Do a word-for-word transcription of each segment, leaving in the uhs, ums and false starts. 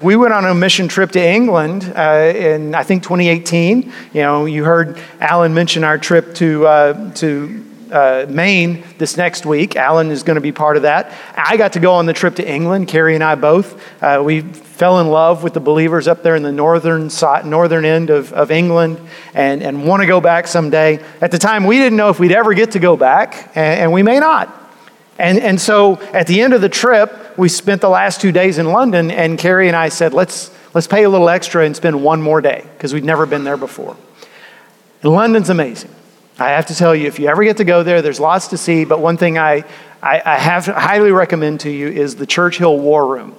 We went on a mission trip to England uh, in, I think, twenty eighteen. You know, you heard Alan mention our trip to uh, to uh, Maine this next week. Alan is going to be part of that. I got to go on the trip to England, Carrie and I both. Uh, we fell in love with the believers up there in the northern northern end of, of England and, and want to go back someday. At the time, we didn't know if we'd ever get to go back, and, and we may not. And and so at the end of the trip, we spent the last two days in London, and Carrie and I said, let's let's pay a little extra and spend one more day because we'd never been there before. And London's amazing. I have to tell you, if you ever get to go there, there's lots to see. But one thing I, I, I have highly recommend to you is the Churchill War Room.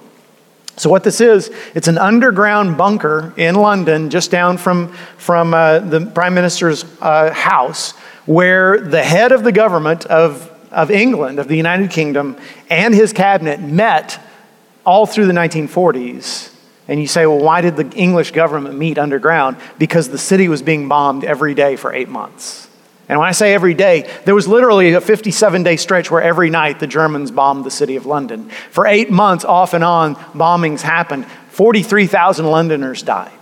So what this is, it's an underground bunker in London, just down from, from uh, the Prime Minister's uh, house, where the head of the government of of England, of the United Kingdom, and his cabinet met all through the nineteen forties. And you say, well, why did the English government meet underground? Because the city was being bombed every day for eight months. And when I say every day, there was literally a fifty-seven day stretch where every night the Germans bombed the city of London. For eight months, off and on, bombings happened. forty-three thousand Londoners died.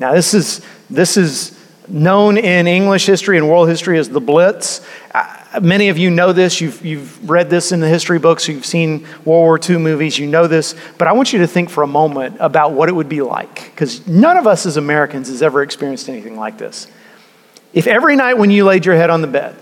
Now, this is, this is known in English history and world history as the Blitz. I, Many of you know this. You've you've read this in the history books. You've seen World War Two movies. You know this. But I want you to think for a moment about what it would be like, because none of us as Americans has ever experienced anything like this. If every night when you laid your head on the bed,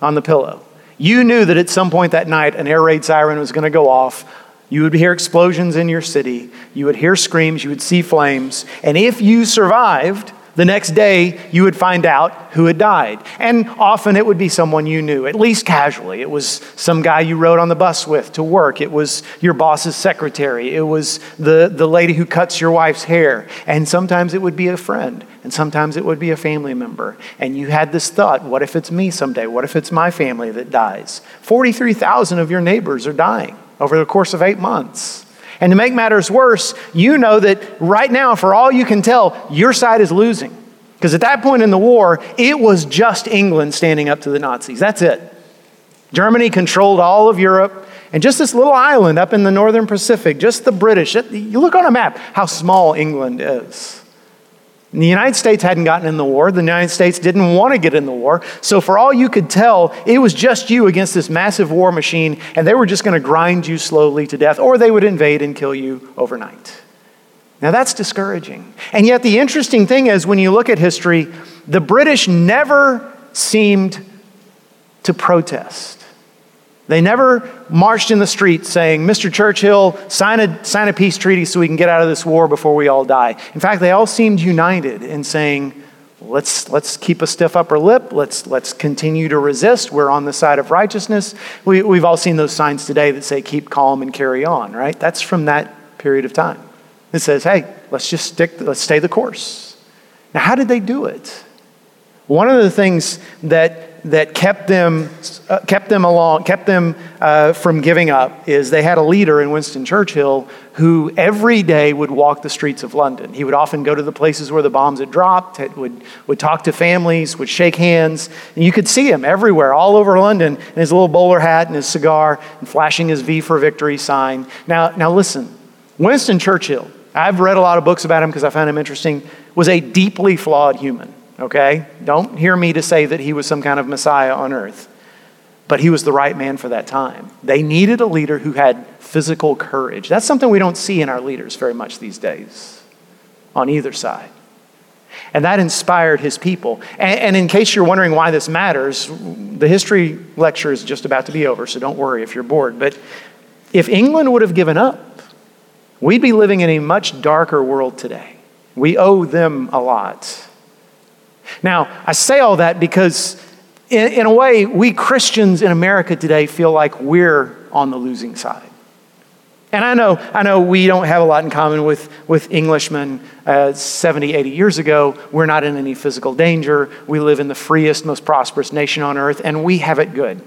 on the pillow, you knew that at some point that night an air raid siren was going to go off, you would hear explosions in your city, you would hear screams, you would see flames, and if you survived, the next day, you would find out who had died. And often it would be someone you knew, at least casually. It was some guy you rode on the bus with to work. It was your boss's secretary. It was the, the lady who cuts your wife's hair. And sometimes it would be a friend. And sometimes it would be a family member. And you had this thought, what if it's me someday? What if it's my family that dies? forty-three thousand of your neighbors are dying over the course of eight months. And to make matters worse, you know that right now, for all you can tell, your side is losing. Because at that point in the war, it was just England standing up to the Nazis. That's it. Germany controlled all of Europe. And just this little island up in the northern Pacific, just the British. You look on a map how small England is. And the United States hadn't gotten in the war. The United States didn't want to get in the war. So for all you could tell, it was just you against this massive war machine, and they were just going to grind you slowly to death, or they would invade and kill you overnight. Now that's discouraging. And yet the interesting thing is, when you look at history, the British never seemed to protest. They never marched in the streets saying, Mister Churchill, sign a, sign a peace treaty so we can get out of this war before we all die. In fact, they all seemed united in saying, let's let's keep a stiff upper lip. Let's let's continue to resist. We're on the side of righteousness. We, we've all seen those signs today that say, keep calm and carry on, right? That's from that period of time. It says, hey, let's just stick, let's stay the course. Now, how did they do it? One of the things that that kept them uh, kept them along, kept them uh, from giving up is they had a leader in Winston Churchill who every day would walk the streets of London. He would often go to the places where the bombs had dropped, would, would talk to families, would shake hands. And you could see him everywhere, all over London, in his little bowler hat and his cigar and flashing his V for Victory sign. Now, now listen, Winston Churchill, I've read a lot of books about him because I found him interesting, was a deeply flawed human. Okay? Don't hear me to say that he was some kind of Messiah on earth, but he was the right man for that time. They needed a leader who had physical courage. That's something we don't see in our leaders very much these days on either side. And that inspired his people. And, and in case you're wondering why this matters, the history lecture is just about to be over, so don't worry if you're bored. But if England would have given up, we'd be living in a much darker world today. We owe them a lot. Now, I say all that because in, in a way, we Christians in America today feel like we're on the losing side. And I know I know, we don't have a lot in common with, with Englishmen uh, seventy, eighty years ago. We're not in any physical danger. We live in the freest, most prosperous nation on earth, and we have it good.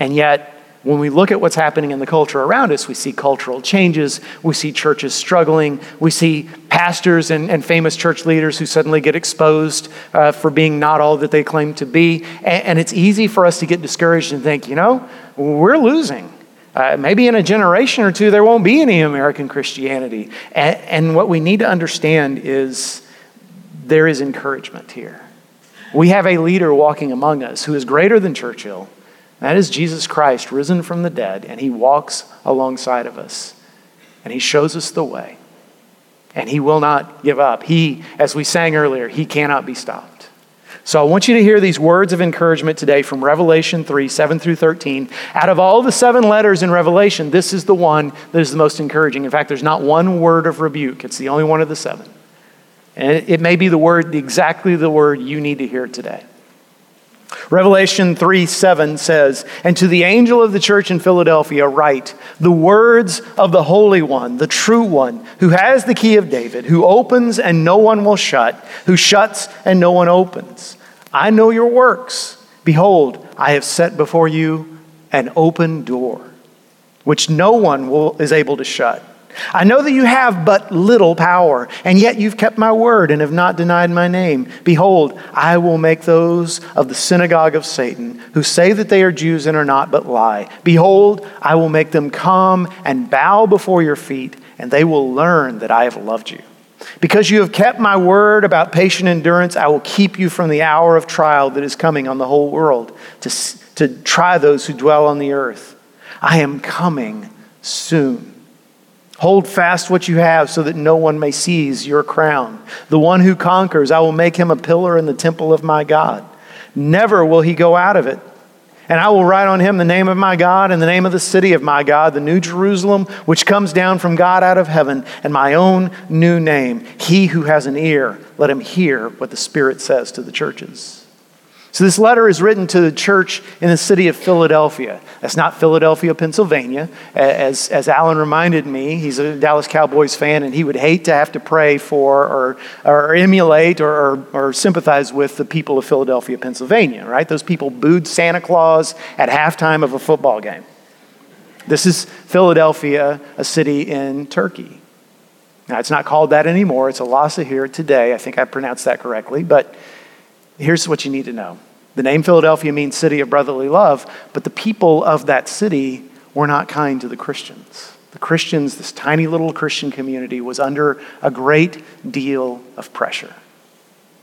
And yet, when we look at what's happening in the culture around us, we see cultural changes, we see churches struggling, we see pastors and, and famous church leaders who suddenly get exposed uh, for being not all that they claim to be. And, and it's easy for us to get discouraged and think, you know, we're losing. Uh, maybe in a generation or two, there won't be any American Christianity. And, and what we need to understand is there is encouragement here. We have a leader walking among us who is greater than Churchill. That is Jesus Christ, risen from the dead, and he walks alongside of us, and he shows us the way, and he will not give up. He, as we sang earlier, he cannot be stopped. So I want you to hear these words of encouragement today from Revelation three, seven through thirteen. Out of all the seven letters in Revelation, this is the one that is the most encouraging. In fact, there's not one word of rebuke. It's the only one of the seven. And it may be the word, exactly the word you need to hear today. Revelation three, seven says, "And to the angel of the church in Philadelphia write, the words of the Holy One, the true One, who has the key of David, who opens and no one will shut, who shuts and no one opens. I know your works. Behold, I have set before you an open door, which no one will, is able to shut. I know that you have but little power, and yet you've kept my word and have not denied my name. Behold, I will make those of the synagogue of Satan who say that they are Jews and are not, but lie. Behold, I will make them come and bow before your feet, and they will learn that I have loved you. Because you have kept my word about patient endurance, I will keep you from the hour of trial that is coming on the whole world to, to try those who dwell on the earth. I am coming soon. Hold fast what you have so that no one may seize your crown. The one who conquers, I will make him a pillar in the temple of my God. Never will he go out of it. And I will write on him the name of my God and the name of the city of my God, the new Jerusalem, which comes down from God out of heaven, and my own new name. He who has an ear, let him hear what the Spirit says to the churches." So this letter is written to the church in the city of Philadelphia. That's not Philadelphia, Pennsylvania. As, as Alan reminded me, he's a Dallas Cowboys fan, and he would hate to have to pray for or, or emulate or, or, or sympathize with the people of Philadelphia, Pennsylvania, right? Those people booed Santa Claus at halftime of a football game. This is Philadelphia, a city in Turkey. Now, it's not called that anymore. It's Alaşehir today. I think I pronounced that correctly, but here's what you need to know. The name Philadelphia means city of brotherly love, but the people of that city were not kind to the Christians. The Christians, this tiny little Christian community, was under a great deal of pressure.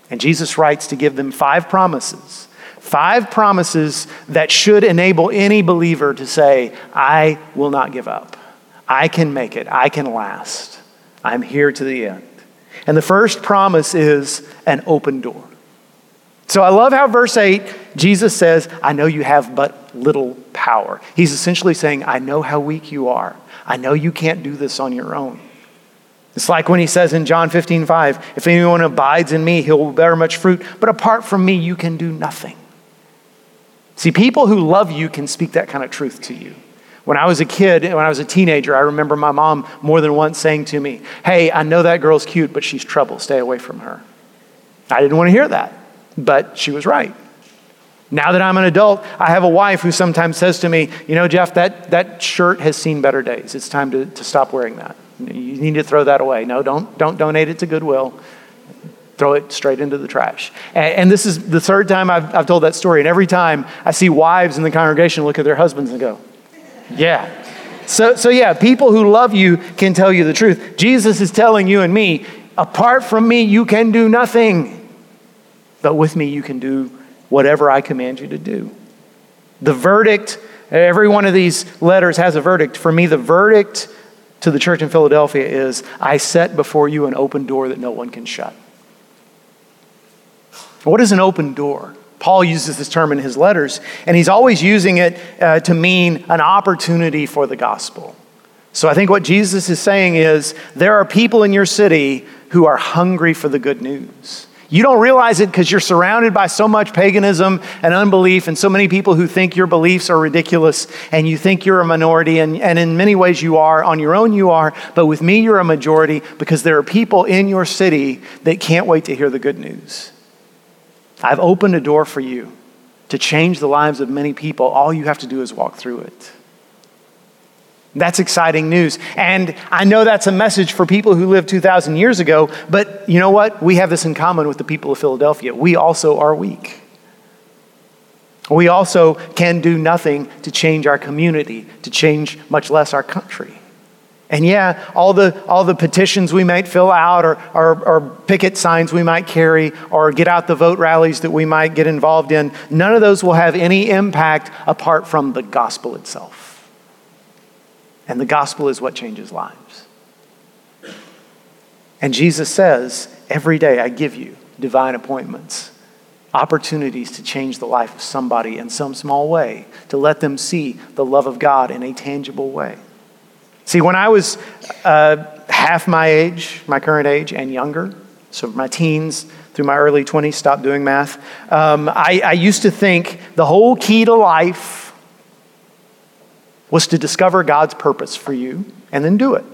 And Jesus writes to give them five promises, five promises that should enable any believer to say, I will not give up. I can make it. I can last. I'm here to the end. And the first promise is an open door. So I love how verse eight, Jesus says, I know you have but little power. He's essentially saying, I know how weak you are. I know you can't do this on your own. It's like when he says in John fifteen, five, if anyone abides in me, he'll bear much fruit, but apart from me, you can do nothing. See, people who love you can speak that kind of truth to you. When I was a kid, when I was a teenager, I remember my mom more than once saying to me, hey, I know that girl's cute, but she's trouble. Stay away from her. I didn't want to hear that. But she was right. Now that I'm an adult, I have a wife who sometimes says to me, you know, Jeff, that, that shirt has seen better days. It's time to, to stop wearing that. You need to throw that away. No, don't, don't donate it to Goodwill. Throw it straight into the trash. And, and this is the third time I've, I've told that story. And every time I see wives in the congregation look at their husbands and go, yeah. So, so yeah, people who love you can tell you the truth. Jesus is telling you and me, apart from me, you can do nothing. But with me, you can do whatever I command you to do. The verdict, every one of these letters has a verdict. For me, the verdict to the church in Philadelphia is, I set before you an open door that no one can shut. What is an open door? Paul uses this term in his letters, and he's always using it uh, to mean an opportunity for the gospel. So I think what Jesus is saying is, there are people in your city who are hungry for the good news. You don't realize it because you're surrounded by so much paganism and unbelief and so many people who think your beliefs are ridiculous and you think you're a minority, and, and in many ways you are. On your own you are, but with me you're a majority because there are people in your city that can't wait to hear the good news. I've opened a door for you to change the lives of many people. All you have to do is walk through it. That's exciting news. And I know that's a message for people who lived two thousand years ago, but you know what? We have this in common with the people of Philadelphia. We also are weak. We also can do nothing to change our community, to change much less our country. And yeah, all the all the petitions we might fill out, or, or, or picket signs we might carry, or get out the vote rallies that we might get involved in, none of those will have any impact apart from the gospel itself. And the gospel is what changes lives. And Jesus says, every day I give you divine appointments, opportunities to change the life of somebody in some small way, to let them see the love of God in a tangible way. See, when I was uh, half my age, my current age, and younger, so my teens through my early twenties, stopped doing math, um, I, I used to think the whole key to life was to discover God's purpose for you and then do it.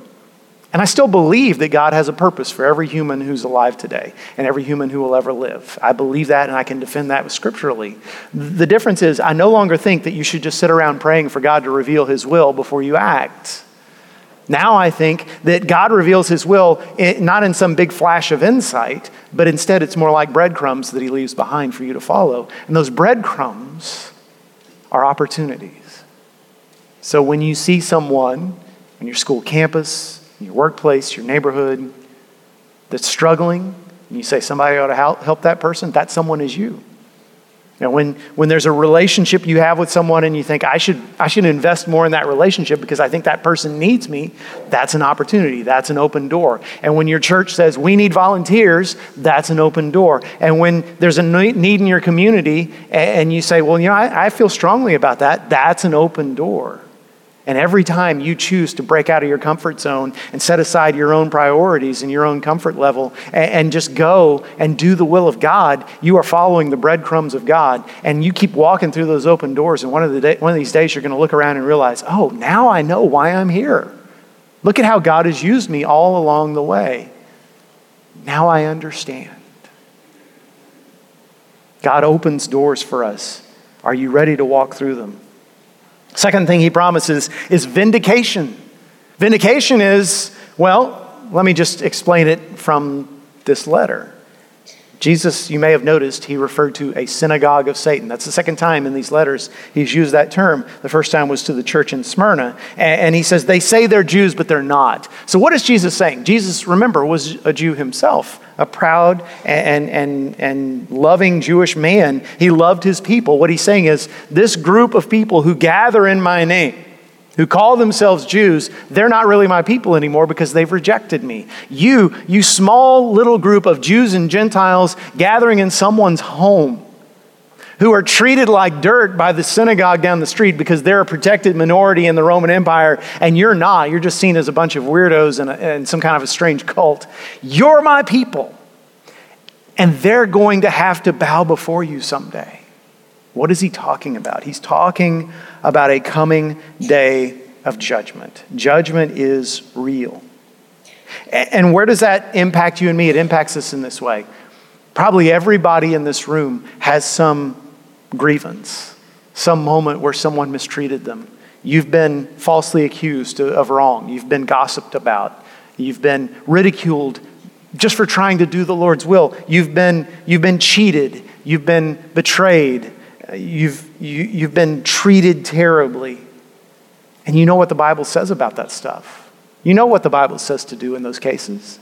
And I still believe that God has a purpose for every human who's alive today and every human who will ever live. I believe that, and I can defend that scripturally. The difference is I no longer think that you should just sit around praying for God to reveal his will before you act. Now I think that God reveals his will in, not in some big flash of insight, but instead it's more like breadcrumbs that he leaves behind for you to follow. And those breadcrumbs are opportunities. So when you see someone on your school campus, in your workplace, your neighborhood, that's struggling, and you say somebody ought to help that person, that someone is you. Now, when, when there's a relationship you have with someone and you think, I should, I should invest more in that relationship because I think that person needs me, that's an opportunity. That's an open door. And when your church says, we need volunteers, that's an open door. And when there's a need in your community and you say, well, you know, I, I feel strongly about that, that's an open door. And every time you choose to break out of your comfort zone and set aside your own priorities and your own comfort level and, and just go and do the will of God, you are following the breadcrumbs of God. And you keep walking through those open doors. And one of the day, one of these days, you're going to look around and realize, oh, now I know why I'm here. Look at how God has used me all along the way. Now I understand. God opens doors for us. Are you ready to walk through them? Second thing he promises is vindication. Vindication is, well, let me just explain it from this letter. Jesus, you may have noticed, he referred to a synagogue of Satan. That's the second time in these letters he's used that term. The first time was to the church in Smyrna. And he says, they say they're Jews, but they're not. So what is Jesus saying? Jesus, remember, was a Jew himself, a proud and, and, and loving Jewish man. He loved his people. What he's saying is, this group of people who gather in my name, who call themselves Jews, they're not really my people anymore because they've rejected me. You, you small little group of Jews and Gentiles gathering in someone's home who are treated like dirt by the synagogue down the street because they're a protected minority in the Roman Empire, and you're not. You're just seen as a bunch of weirdos and, a, and some kind of a strange cult. You're my people, and they're going to have to bow before you someday. What is he talking about? He's talking about a coming day of judgment. Judgment is real. And where does that impact you and me? It impacts us in this way. Probably everybody in this room has some grievance, some moment where someone mistreated them. You've been falsely accused of wrong. You've been gossiped about. You've been ridiculed just for trying to do the Lord's will. You've been, you've been cheated. You've been betrayed. You've, you, you've been treated terribly. And you know what the Bible says about that stuff. You know what the Bible says to do in those cases.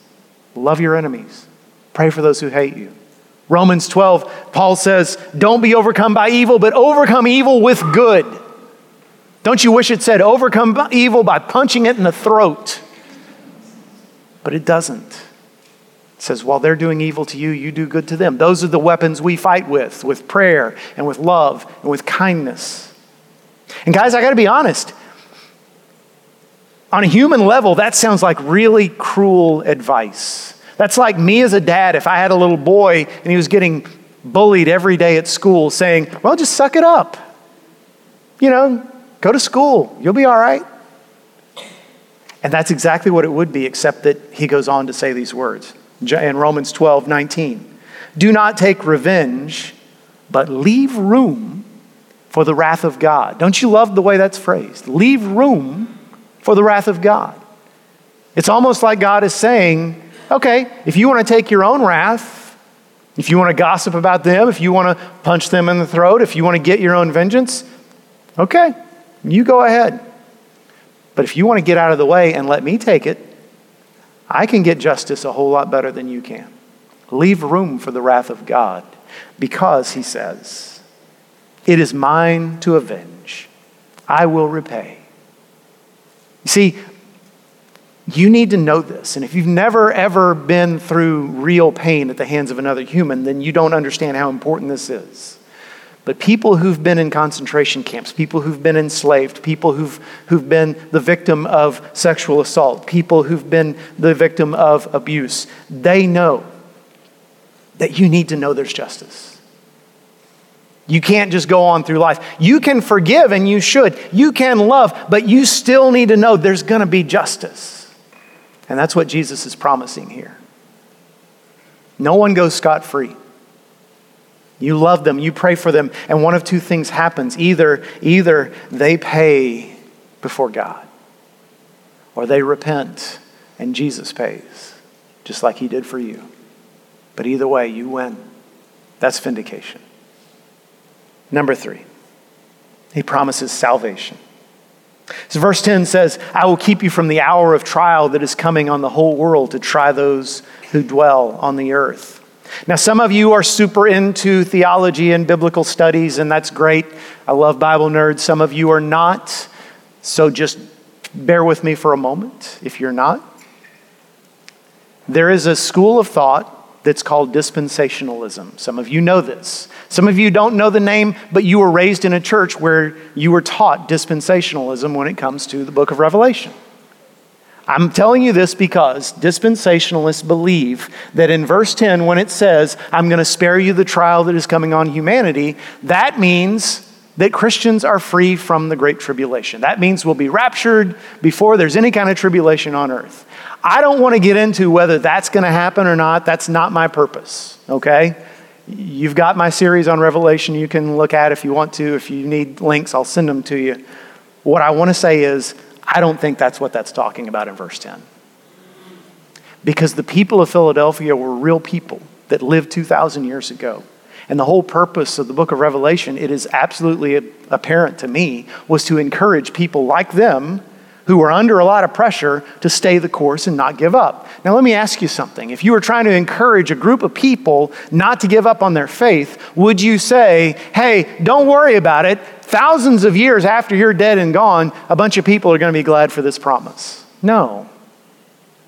Love your enemies. Pray for those who hate you. Romans twelve, Paul says, don't be overcome by evil, but overcome evil with good. Don't you wish it said overcome evil by punching it in the throat? But it doesn't. Says, while they're doing evil to you, you do good to them. Those are the weapons we fight with, with prayer and with love and with kindness. And guys, I got to be honest. On a human level, that sounds like really cruel advice. That's like me as a dad, if I had a little boy and he was getting bullied every day at school, saying, well, just suck it up. You know, go to school. You'll be all right. And that's exactly what it would be, except that he goes on to say these words. In Romans twelve nineteen, do not take revenge, but leave room for the wrath of God. Don't you love the way that's phrased? Leave room for the wrath of God. It's almost like God is saying, okay, if you want to take your own wrath, If you want to gossip about them, if you want to punch them in the throat, if you want to get your own vengeance, okay, you go ahead. But if you want to get out of the way and let me take it, I can get justice a whole lot better than you can. Leave room for the wrath of God, because he says, it is mine to avenge. I will repay. You see, you need to know this. And if you've never, ever been through real pain at the hands of another human, then you don't understand how important this is. But people who've been in concentration camps, people who've been enslaved, people who've who've been the victim of sexual assault, people who've been the victim of abuse, they know that you need to know there's justice. You can't just go on through life. You can forgive, and you should. You can love, but you still need to know there's going to be justice. And that's what Jesus is promising here. No one goes scot-free. You love them, you pray for them, and one of two things happens. Either, either they pay before God, or they repent, and Jesus pays, just like he did for you. But either way, you win. That's vindication. Number three, he promises salvation. So verse ten says, I will keep you from the hour of trial that is coming on the whole world to try those who dwell on the earth. Now, some of you are super into theology and biblical studies, and that's great. I love Bible nerds. Some of you are not. So just bear with me for a moment if you're not. There is a school of thought that's called dispensationalism. Some of you know this. Some of you don't know the name, but you were raised in a church where you were taught dispensationalism when it comes to the book of Revelation. I'm telling you this because dispensationalists believe that in verse ten, when it says, I'm going to spare you the trial that is coming on humanity, that means that Christians are free from the Great Tribulation. That means we'll be raptured before there's any kind of tribulation on earth. I don't want to get into whether that's going to happen or not. That's not my purpose, okay? You've got my series on Revelation you can look at if you want to. If you need links, I'll send them to you. What I want to say is, I don't think that's what that's talking about in verse ten. Because the people of Philadelphia were real people that lived two thousand years ago. And the whole purpose of the book of Revelation, it is absolutely apparent to me, was to encourage people like them who were under a lot of pressure to stay the course and not give up. Now, let me ask you something. If you were trying to encourage a group of people not to give up on their faith, would you say, hey, don't worry about it. Thousands of years after you're dead and gone, a bunch of people are going to be glad for this promise. No.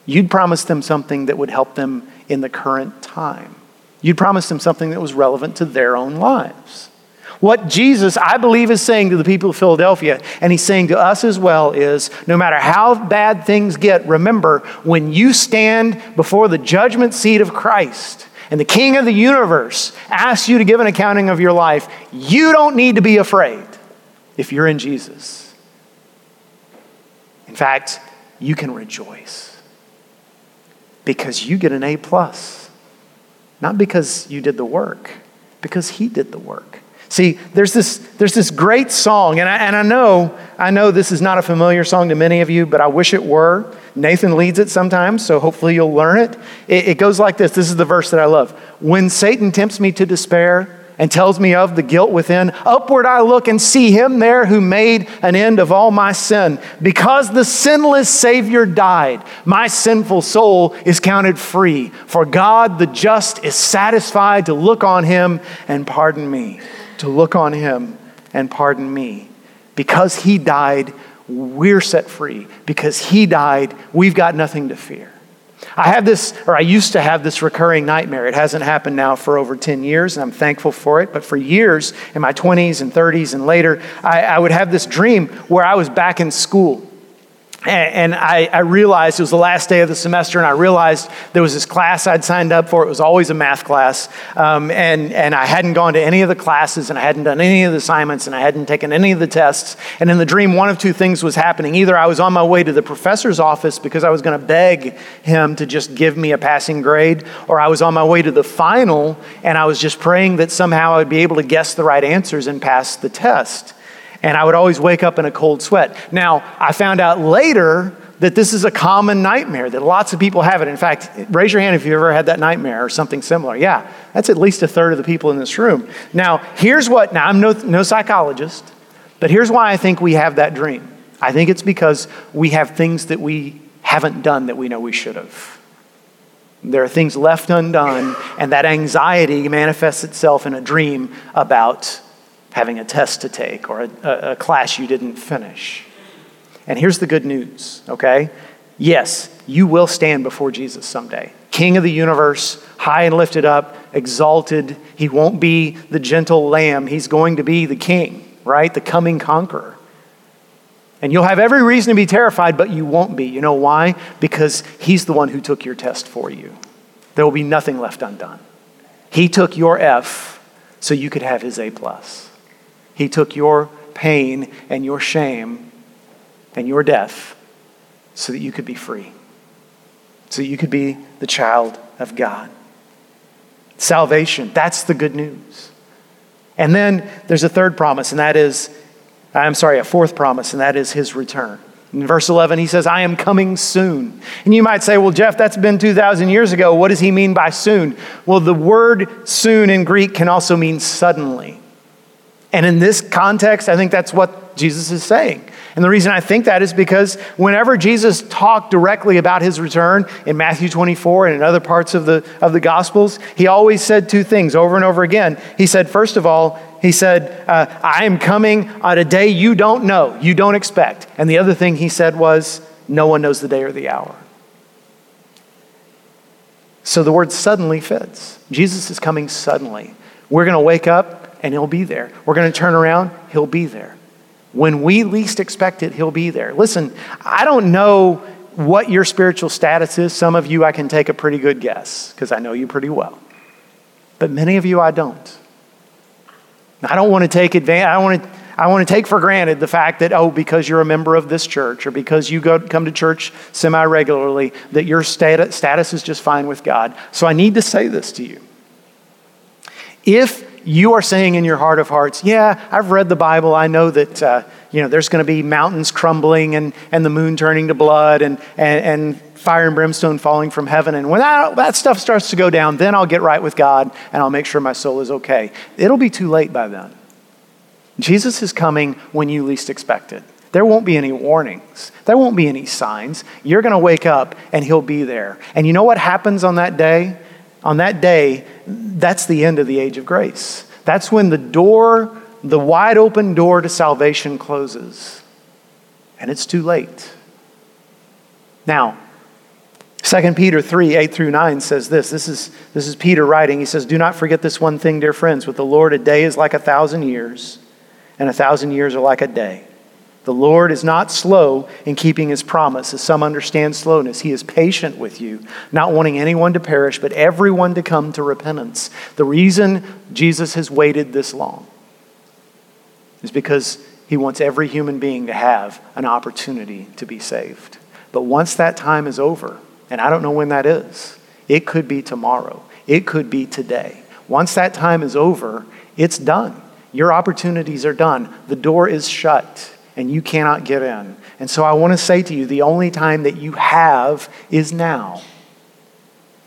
You'd promise them something that would help them in the current time. You'd promise them something that was relevant to their own lives. What Jesus, I believe, is saying to the people of Philadelphia, and he's saying to us as well, is no matter how bad things get, remember, when you stand before the judgment seat of Christ, and the King of the universe asks you to give an accounting of your life, you don't need to be afraid if you're in Jesus. In fact, you can rejoice because you get an A plus, not because you did the work, because he did the work. See, there's this there's this great song, and I and I know I know this is not a familiar song to many of you, but I wish it were. Nathan leads it sometimes, so hopefully you'll learn it. It, it goes like this. This is the verse that I love. When Satan tempts me to despair and tells me of the guilt within, upward I look and see him there who made an end of all my sin. Because the sinless Savior died, my sinful soul is counted free. For God the just is satisfied to look on him and pardon me. To look on him and pardon me. Because he died, we're set free. Because he died, we've got nothing to fear. I have this, or I used to have this recurring nightmare. It hasn't happened now for over ten years, and I'm thankful for it. But for years, in my twenties and thirties and later, I, I would have this dream where I was back in school. And I, I realized it was the last day of the semester, and I realized there was this class I'd signed up for. It was always a math class. Um, and, and I hadn't gone to any of the classes, and I hadn't done any of the assignments, and I hadn't taken any of the tests. And in the dream, one of two things was happening. Either I was on my way to the professor's office because I was going to beg him to just give me a passing grade, or I was on my way to the final, and I was just praying that somehow I would be able to guess the right answers and pass the test. And I would always wake up in a cold sweat. Now, I found out later that this is a common nightmare, that lots of people have it. In fact, raise your hand if you've ever had that nightmare or something similar. Yeah, that's at least a third of the people in this room. Now, here's what, now I'm no, no psychologist, but here's why I think we have that dream. I think it's because we have things that we haven't done that we know we should have. There are things left undone, and that anxiety manifests itself in a dream about having a test to take or a, a class you didn't finish. And here's the good news, okay? Yes, you will stand before Jesus someday. King of the universe, high and lifted up, exalted. He won't be the gentle lamb. He's going to be the king, right? The coming conqueror. And you'll have every reason to be terrified, but you won't be. You know why? Because he's the one who took your test for you. There will be nothing left undone. He took your F so you could have his A plus. He took your pain and your shame and your death so that you could be free, so you could be the child of God. Salvation, that's the good news. And then there's a third promise, and that is, I'm sorry, a fourth promise, and that is his return. In verse eleven, he says, I am coming soon. And you might say, well, Jeff, that's been two thousand years ago. What does he mean by soon? Well, the word soon in Greek can also mean suddenly. And in this context, I think that's what Jesus is saying. And the reason I think that is because whenever Jesus talked directly about his return in Matthew twenty-four and in other parts of the, of the Gospels, he always said two things over and over again. He said, first of all, he said, uh, I am coming on a day you don't know, you don't expect. And the other thing he said was, no one knows the day or the hour. So the word suddenly fits. Jesus is coming suddenly. We're going to wake up and he'll be there. We're going to turn around, he'll be there. When we least expect it, he'll be there. Listen, I don't know what your spiritual status is. Some of you, I can take a pretty good guess because I know you pretty well. But many of you, I don't. I don't want to take advantage. I want to. I want to take for granted the fact that, oh, because you're a member of this church or because you go come to church semi-regularly, that your stat- status is just fine with God. So I need to say this to you. If you are saying in your heart of hearts, yeah, I've read the Bible. I know that uh, you know there's going to be mountains crumbling and, and the moon turning to blood and, and, and fire and brimstone falling from heaven. And when I, that stuff starts to go down, then I'll get right with God and I'll make sure my soul is okay. It'll be too late by then. Jesus is coming when you least expect it. There won't be any warnings. There won't be any signs. You're going to wake up and he'll be there. And you know what happens on that day? On that day, that's the end of the age of grace. That's when the door, the wide open door to salvation closes. And it's too late. Now, Second Peter three, eight through nine says this. This is, this is Peter writing. He says, do not forget this one thing, dear friends. With the Lord, a day is like a thousand years, and a thousand years are like a day. The Lord is not slow in keeping his promise, as some understand slowness. He is patient with you, not wanting anyone to perish, but everyone to come to repentance. The reason Jesus has waited this long is because he wants every human being to have an opportunity to be saved. But once that time is over, and I don't know when that is, it could be tomorrow, it could be today. Once that time is over, it's done. Your opportunities are done. The door is shut. And you cannot get in. And so I want to say to you, the only time that you have is now.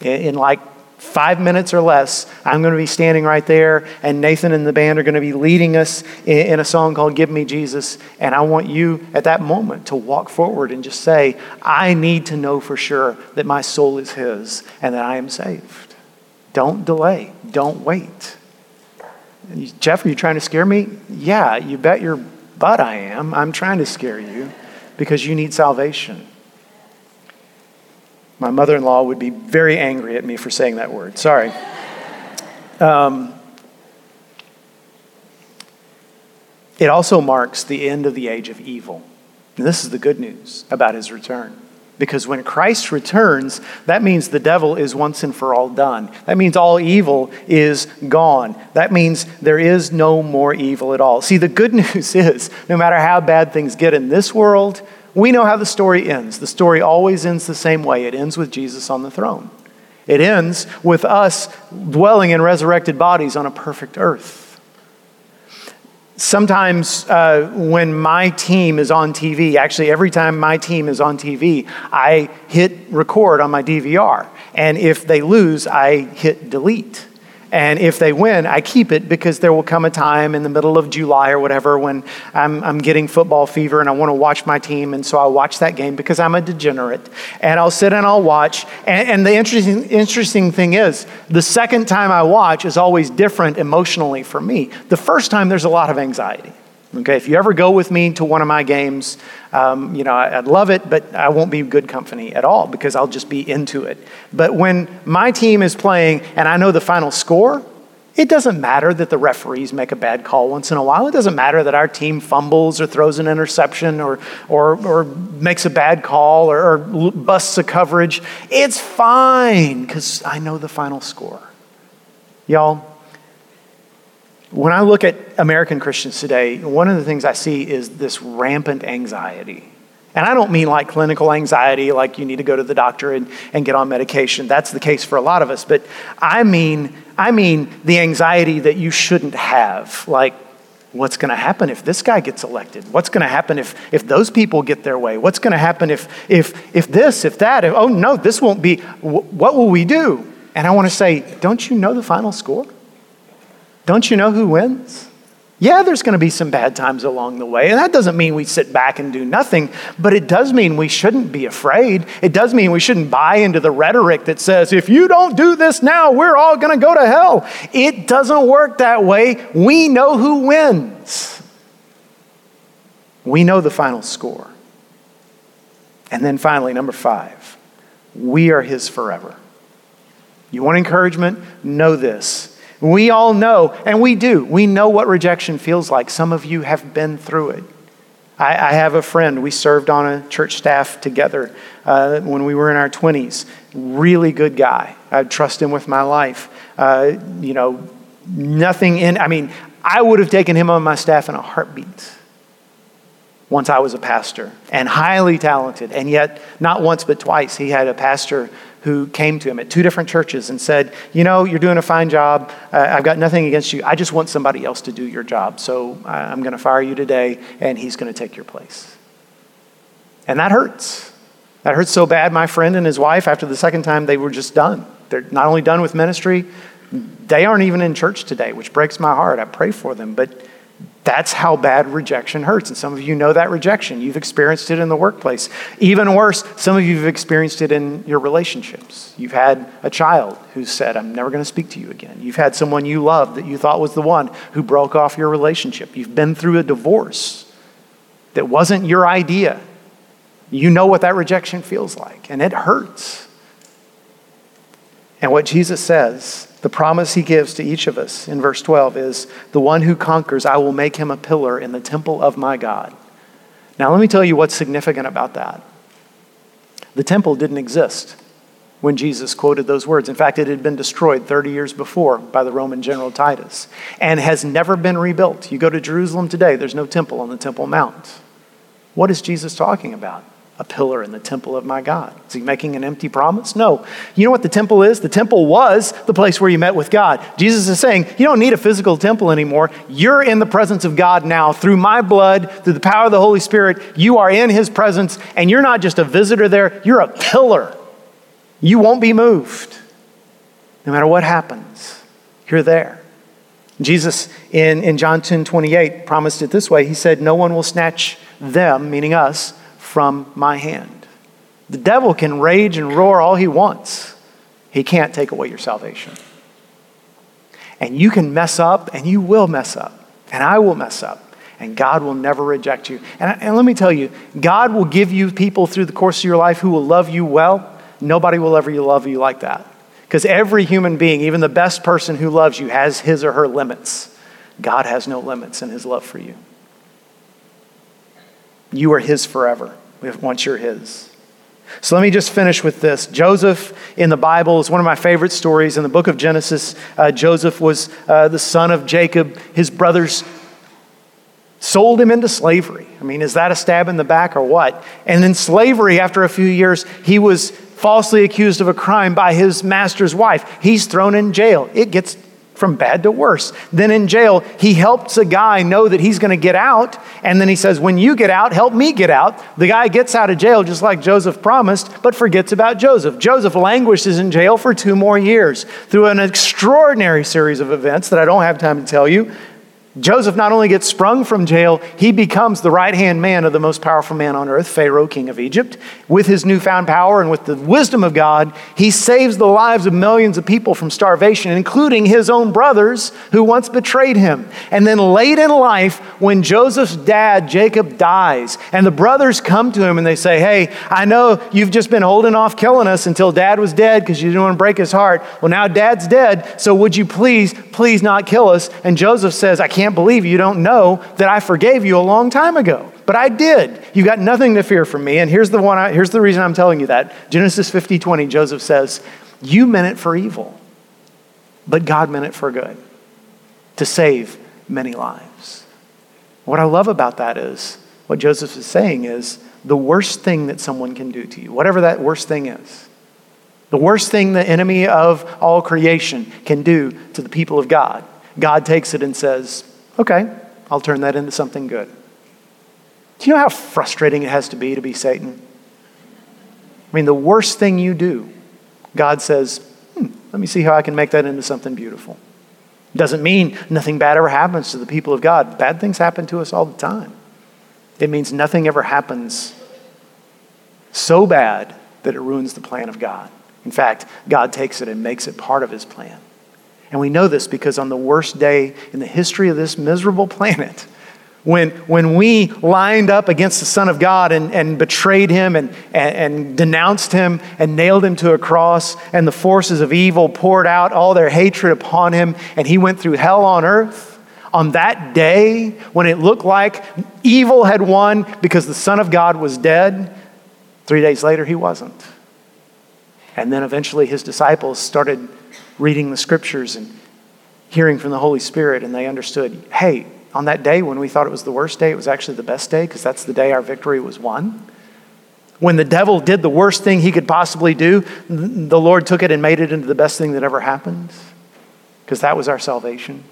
In like five minutes or less, I'm going to be standing right there, and Nathan and the band are going to be leading us in a song called Give Me Jesus. And I want you at that moment to walk forward and just say, I need to know for sure that my soul is his and that I am saved. Don't delay. Don't wait. Jeff, are you trying to scare me? Yeah, you bet you're But I am. I'm trying to scare you because you need salvation. My mother-in-law would be very angry at me for saying that word. Sorry. Um, it also marks the end of the age of evil. And this is the good news about his return. Because when Christ returns, that means the devil is once and for all done. That means all evil is gone. That means there is no more evil at all. See, the good news is, no matter how bad things get in this world, we know how the story ends. The story always ends the same way. It ends with Jesus on the throne. It ends with us dwelling in resurrected bodies on a perfect earth. Sometimes uh, when my team is on T V, actually every time my team is on T V, I hit record on my D V R. And if they lose, I hit delete. And if they win, I keep it because there will come a time in the middle of July or whatever when I'm, I'm getting football fever and I want to watch my team. And so I'll watch that game because I'm a degenerate. And I'll sit and I'll watch. And, and the interesting, interesting thing is the second time I watch is always different emotionally for me. The first time there's a lot of anxiety. Okay, if you ever go with me to one of my games, um, you know, I, I'd love it, but I won't be good company at all because I'll just be into it. But when my team is playing and I know the final score, it doesn't matter that the referees make a bad call once in a while. It doesn't matter that our team fumbles or throws an interception or or, or makes a bad call or, or busts a coverage. It's fine because I know the final score. Y'all, when I look at American Christians today, one of the things I see is this rampant anxiety. And I don't mean like clinical anxiety, like you need to go to the doctor and, and get on medication. That's the case for a lot of us. But I mean, I mean the anxiety that you shouldn't have. Like, what's going to happen if this guy gets elected? What's going to happen if, if those people get their way? What's going to happen if, if, if this, if that? If, oh, no, this won't be. Wh- what will we do? And I want to say, don't you know the final score? Don't you know who wins? Yeah, there's going to be some bad times along the way. And that doesn't mean we sit back and do nothing, but it does mean we shouldn't be afraid. It does mean we shouldn't buy into the rhetoric that says, if you don't do this now, we're all going to go to hell. It doesn't work that way. We know who wins. We know the final score. And then finally, number five, we are his forever. You want encouragement? Know this. We all know, and we do, we know what rejection feels like. Some of you have been through it. I, I have a friend, we served on a church staff together uh, when we were in our twenties. Really good guy. I trust him with my life. Uh, you know, nothing in, I mean, I would have taken him on my staff in a heartbeat once I was a pastor, and highly talented. And yet, not once but twice, he had a pastor who came to him at two different churches and said, you know, you're doing a fine job. Uh, I've got nothing against you. I just want somebody else to do your job. So I'm going to fire you today, and he's going to take your place. And that hurts. That hurts so bad. My friend and his wife, after the second time, they were just done. They're not only done with ministry, they aren't even in church today, which breaks my heart. I pray for them. But that's how bad rejection hurts. And some of you know that rejection. You've experienced it in the workplace. Even worse, some of you have experienced it in your relationships. You've had a child who said, I'm never going to speak to you again. You've had someone you loved that you thought was the one who broke off your relationship. You've been through a divorce that wasn't your idea. You know what that rejection feels like, and it hurts. And what Jesus says, the promise he gives to each of us in verse twelve is, the one who conquers, I will make him a pillar in the temple of my God. Now, let me tell you what's significant about that. The temple didn't exist when Jesus quoted those words. In fact, it had been destroyed thirty years before by the Roman general Titus and has never been rebuilt. You go to Jerusalem today, there's no temple on the Temple Mount. What is Jesus talking about? A pillar in the temple of my God. Is he making an empty promise? No. You know what the temple is? The temple was the place where you met with God. Jesus is saying, you don't need a physical temple anymore. You're in the presence of God now. Through my blood, through the power of the Holy Spirit, you are in his presence, and you're not just a visitor there. You're a pillar. You won't be moved. No matter what happens, you're there. Jesus, in, in John ten twenty-eight, promised it this way. He said, no one will snatch them, meaning us, from my hand. The devil can rage and roar all he wants. He can't take away your salvation. And you can mess up, and you will mess up, and I will mess up, and God will never reject you. And, I, and let me tell you, God will give you people through the course of your life who will love you well. Nobody will ever love you like that. Because every human being, even the best person who loves you, has his or her limits. God has no limits in his love for you. You are his forever. Once you're his. So let me just finish with this. Joseph in the Bible is one of my favorite stories. In the book of Genesis, uh, Joseph was uh, the son of Jacob. His brothers sold him into slavery. I mean, is that a stab in the back or what? And in slavery, after a few years, he was falsely accused of a crime by his master's wife. He's thrown in jail. It gets from bad to worse. Then in jail, he helps a guy know that he's going to get out. And then he says, when you get out, help me get out. The guy gets out of jail just like Joseph promised, but forgets about Joseph. Joseph languishes in jail for two more years through an extraordinary series of events that I don't have time to tell you. Joseph not only gets sprung from jail, he becomes the right-hand man of the most powerful man on earth, Pharaoh, king of Egypt. With his newfound power and with the wisdom of God, he saves the lives of millions of people from starvation, including his own brothers who once betrayed him. And then late in life, when Joseph's dad, Jacob, dies, and the brothers come to him and they say, hey, I know you've just been holding off killing us until dad was dead because you didn't want to break his heart. Well, now dad's dead, so would you please, please not kill us? And Joseph says, I can't. Can't believe you don't know that I forgave you a long time ago, but I did. You got nothing to fear from me. And here's the one. I, here's the reason I'm telling you that. Genesis fifty twenty. Joseph says, "You meant it for evil, but God meant it for good, to save many lives." What I love about that is what Joseph is saying is the worst thing that someone can do to you, whatever that worst thing is, the worst thing the enemy of all creation can do to the people of God, God takes it and says, okay, I'll turn that into something good. Do you know how frustrating it has to be to be Satan? I mean, the worst thing you do, God says, hmm, let me see how I can make that into something beautiful. Doesn't mean nothing bad ever happens to the people of God. Bad things happen to us all the time. It means nothing ever happens so bad that it ruins the plan of God. In fact, God takes it and makes it part of his plan. And we know this because on the worst day in the history of this miserable planet, when when we lined up against the Son of God and, and betrayed him and, and, and denounced him and nailed him to a cross, and the forces of evil poured out all their hatred upon him, and he went through hell on earth, on that day when it looked like evil had won because the Son of God was dead, three days later he wasn't. And then eventually his disciples started reading the scriptures and hearing from the Holy Spirit, and they understood, hey, on that day when we thought it was the worst day, it was actually the best day because that's the day our victory was won. When the devil did the worst thing he could possibly do, the Lord took it and made it into the best thing that ever happened because that was our salvation,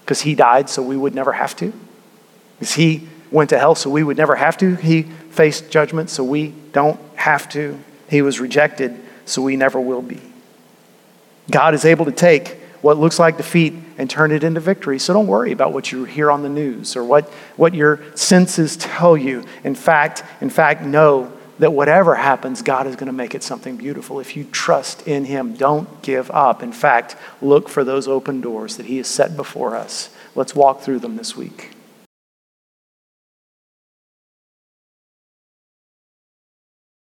because he died so we would never have to, because he went to hell so we would never have to, he faced judgment so we don't have to, he was rejected so we never will be. God is able to take what looks like defeat and turn it into victory. So don't worry about what you hear on the news or what, what your senses tell you. In fact, in fact, know that whatever happens, God is going to make it something beautiful. If you trust in him, don't give up. In fact, look for those open doors that he has set before us. Let's walk through them this week.